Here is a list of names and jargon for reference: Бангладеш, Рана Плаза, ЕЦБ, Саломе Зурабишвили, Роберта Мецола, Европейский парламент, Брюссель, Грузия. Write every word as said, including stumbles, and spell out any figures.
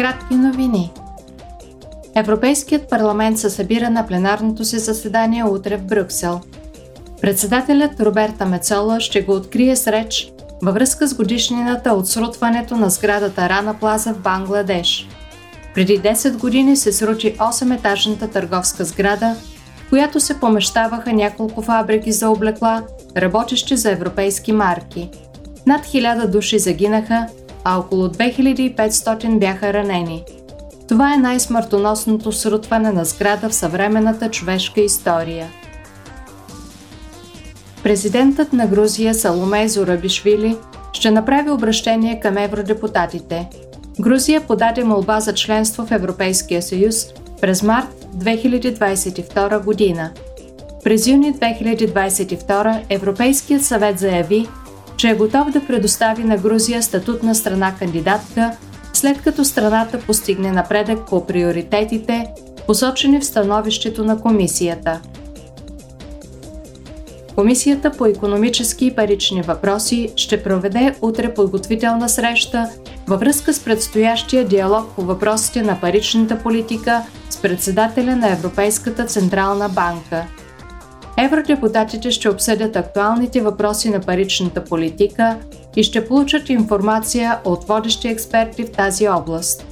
кратки новини. Европейският парламент се събира на пленарното си заседание утре в Брюксел. Председателят Роберта Мецола ще го открие с реч във връзка с годишнината от срутването на сградата Рана Плаза в Бангладеш. Преди десет години се срути осем-етажната търговска сграда, в която се помещаваха няколко фабрики за облекла, работещи за европейски марки. Над хиляда души загинаха, а около две хиляди и петстотин бяха ранени. Това е най-смъртоносното срутване на сграда в съвременната човешка история. Президентът на Грузия Саломе Зурабишвили ще направи обращение към евродепутатите. Грузия подаде молба за членство в Европейския съюз през март две хиляди двадесет и втора година. През юни две хиляди двадесет и втора Европейският съвет заяви, че е готов да предостави на Грузия статут на страна кандидатка, след като страната постигне напредък по приоритетите, посочени в становището на комисията. Комисията по икономически и парични въпроси ще проведе утре подготвителна среща във връзка с предстоящия диалог по въпросите на паричната политика с председателя на Европейската централна банка. Евродепутатите ще обсъдят актуалните въпроси на паричната политика и ще получат информация от водещи експерти в тази област.